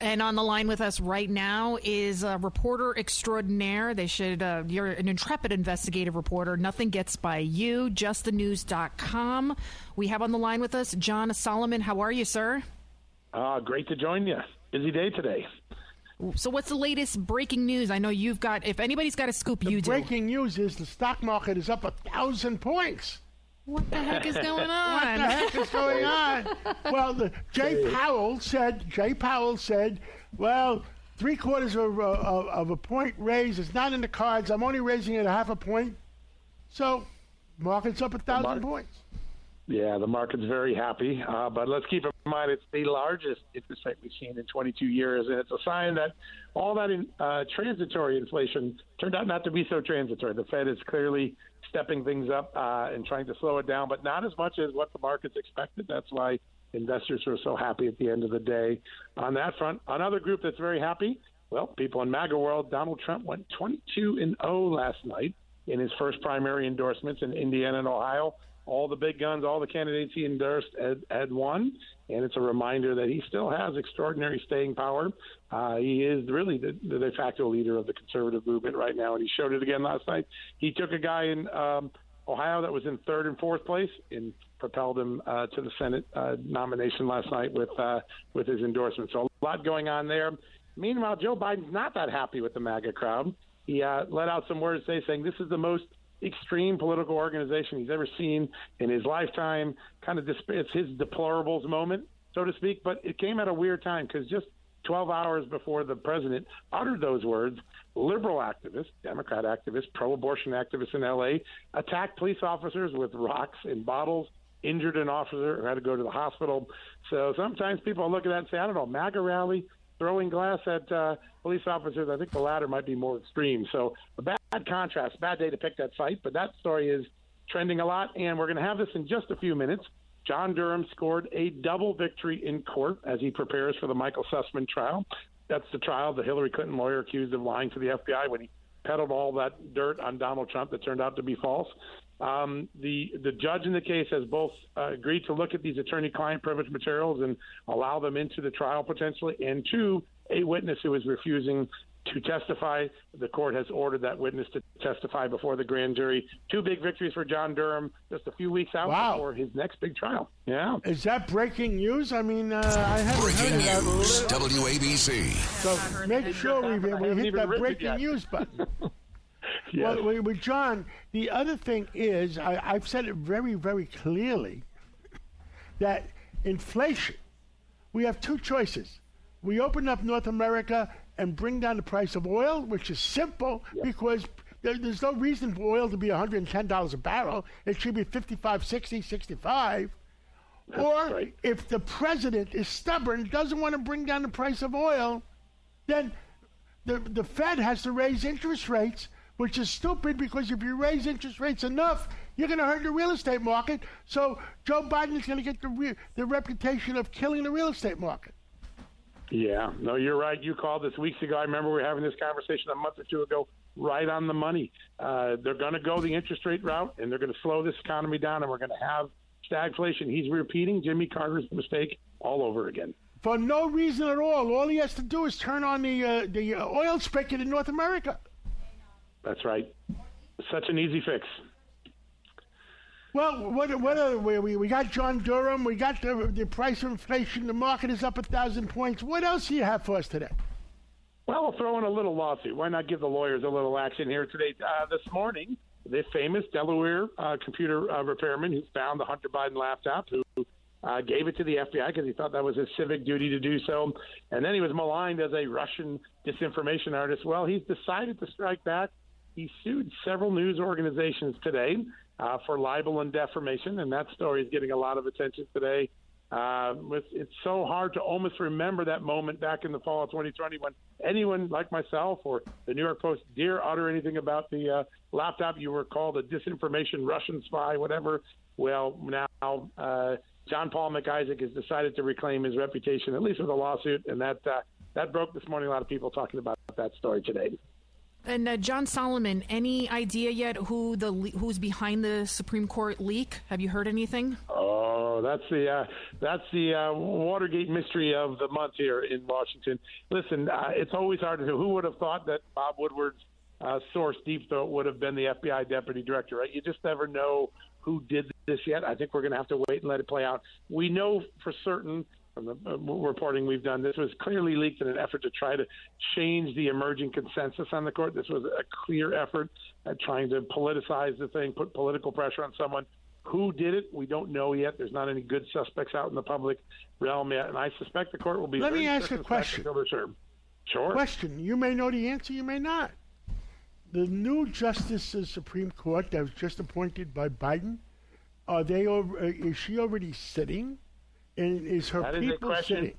And on the line with us right now is a reporter extraordinaire. You're an intrepid investigative reporter. Nothing gets by you. Justthenews.com. We have on the line with us John Solomon. How are you, sir? Great to join you. Busy day today. So what's the latest breaking news? I know you've got, if anybody's got a scoop, you do. The breaking news is the stock market is up 1,000 points. What the heck is going on? Well, Jay Powell said, well, three-quarters of a point raise is not in the cards. I'm only raising it a half a point. So market's up 1,000 points. Yeah, the market's very happy. But let's keep in mind it's the largest interest rate we've seen in 22 years. And it's a sign that all that transitory inflation turned out not to be so transitory. The Fed is clearly stepping things up and trying to slow it down, but not as much as what the markets expected. That's why investors were so happy at the end of the day. On that front, another group that's very happy, well, people in MAGA world. Donald Trump went 22-0 last night in his first primary endorsements in Indiana and Ohio. All the big guns, all the candidates he endorsed had won, and it's a reminder that he still has extraordinary staying power. He is really the de facto leader of the conservative movement right now, and he showed it again last night. He took a guy in Ohio that was in third and fourth place and propelled him to the Senate nomination last night with his endorsement. So a lot going on there. Meanwhile, Joe Biden's not that happy with the MAGA crowd. He let out some words today saying this is the most extreme political organization he's ever seen in his lifetime. Kind of it's his deplorables moment, so to speak, but it came at a weird time because just 12 hours before the president uttered those words, liberal activists, Democrat activists, pro-abortion activists in LA attacked police officers with rocks and bottles, injured an officer who had to go to the hospital. So sometimes people look at that and say, I don't know, MAGA rally, throwing glass at police officers. I think the latter might be more extreme. So a bad contrast, bad day to pick that fight, but that story is trending a lot, and we're going to have this in just a few minutes. John Durham scored a double victory in court as he prepares for the Michael Sussmann trial. That's the trial the Hillary Clinton lawyer accused of lying to the FBI when he peddled all that dirt on Donald Trump that turned out to be false. The judge in the case has both agreed to look at these attorney-client privilege materials and allow them into the trial potentially, and two, a witness who is refusing to testify. The court has ordered that witness to testify before the grand jury. Two big victories for John Durham just a few weeks out before his next big trial. Yeah. Is that breaking news? I mean, I haven't breaking heard of news, that WABC. So make sure we hit that breaking news button. Yes. Well, with John, the other thing is, I've said it very, very clearly, that inflation, we have two choices. We open up North America and bring down the price of oil, which is simple because there's no reason for oil to be $110 a barrel. It should be $55, 60, 65. That's or right. If the president is stubborn, doesn't want to bring down the price of oil, then the Fed has to raise interest rates, which is stupid because if you raise interest rates enough, you're going to hurt the real estate market. So Joe Biden is going to get the reputation of killing the real estate market. Yeah. No, you're right. You called this weeks ago. I remember we were having this conversation a month or two ago, right on the money. They're going to go the interest rate route, and they're going to slow this economy down, and we're going to have stagflation. He's repeating Jimmy Carter's mistake all over again. For no reason at all. All he has to do is turn on the oil spigot in North America. That's right. Such an easy fix. Well, what are we got John Durham. We got the price of inflation. The market is up 1,000 points. What else do you have for us today? Well, we'll throw in a little lawsuit. Why not give the lawyers a little action here today? This morning, the famous Delaware computer repairman who found the Hunter Biden laptop, who gave it to the FBI because he thought that was his civic duty to do so. And then he was maligned as a Russian disinformation artist. Well, he's decided to strike back. He sued several news organizations today for libel and defamation, and that story is getting a lot of attention today. It's so hard to almost remember that moment back in the fall of 2020 when anyone like myself or the New York Post dare utter anything about the laptop. You were called a disinformation Russian spy, whatever. Well, now John Paul MacIsaac has decided to reclaim his reputation, at least with a lawsuit, and that broke this morning. A lot of people talking about that story today. And John Solomon, any idea yet who's behind the Supreme Court leak? Have you heard anything? Oh, that's the Watergate mystery of the month here in Washington. Listen, it's always hard to do. Who would have thought that Bob Woodward's source, Deep Throat, would have been the FBI deputy director? Right? You just never know who did this yet. I think we're going to have to wait and let it play out. We know for certain, from the reporting we've done, this was clearly leaked in an effort to try to change the emerging consensus on the court. This was a clear effort at trying to politicize the thing, put political pressure on someone. Who did it? We don't know yet. There's not any good suspects out in the public realm yet, and I suspect the court will be. Let me ask a question. Sure. Question. You may know the answer. You may not. The new justices Supreme Court that was just appointed by Biden, is she already sitting? And is her people sitting?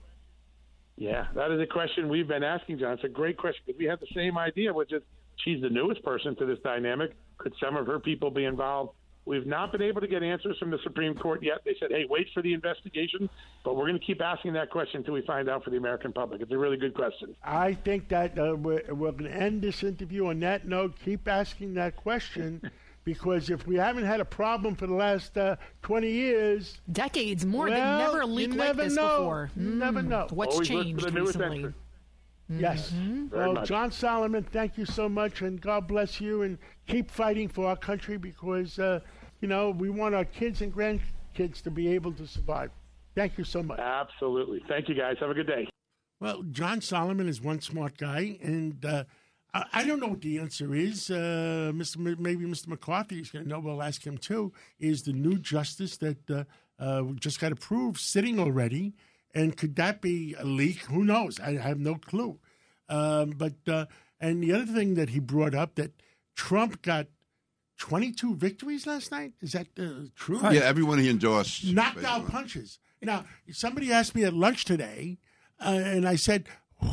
Yeah, that is a question we've been asking, John. It's a great question because we have the same idea, which is she's the newest person to this dynamic. Could some of her people be involved? We've not been able to get answers from the Supreme Court yet. They said, hey, wait for the investigation, but we're going to keep asking that question until we find out for the American public. It's a really good question. I think that we're going to end this interview on that note. Keep asking that question. Because if we haven't had a problem for the last 20 years... Decades, more than never leaked like this before. You never know. What's changed recently? Yes. Well, John Solomon, thank you so much, and God bless you, and keep fighting for our country because, we want our kids and grandkids to be able to survive. Thank you so much. Absolutely. Thank you, guys. Have a good day. Well, John Solomon is one smart guy, and... I don't know what the answer is. Maybe Mr. McCarthy is going to know. We'll ask him, too. Is the new justice that just got approved sitting already? And could that be a leak? Who knows? I have no clue. And the other thing that he brought up, that Trump got 22 victories last night? Is that true? Yeah, everyone he endorsed. Knocked out punches. Now, somebody asked me at lunch today, and I said...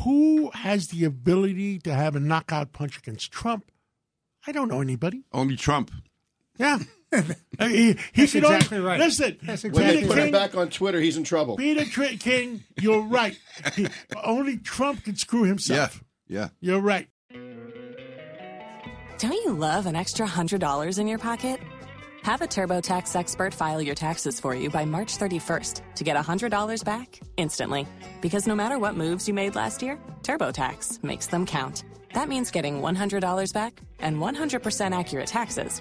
Who has the ability to have a knockout punch against Trump? I don't know anybody. Only Trump. Yeah. He's exactly right. Listen. That's exactly when they put him back on Twitter, he's in trouble. Peter King, you're right. Only Trump can screw himself. Yeah. You're right. Don't you love an extra $100 in your pocket? Have a TurboTax expert file your taxes for you by March 31st to get $100 back instantly. Because no matter what moves you made last year, TurboTax makes them count. That means getting $100 back and 100% accurate taxes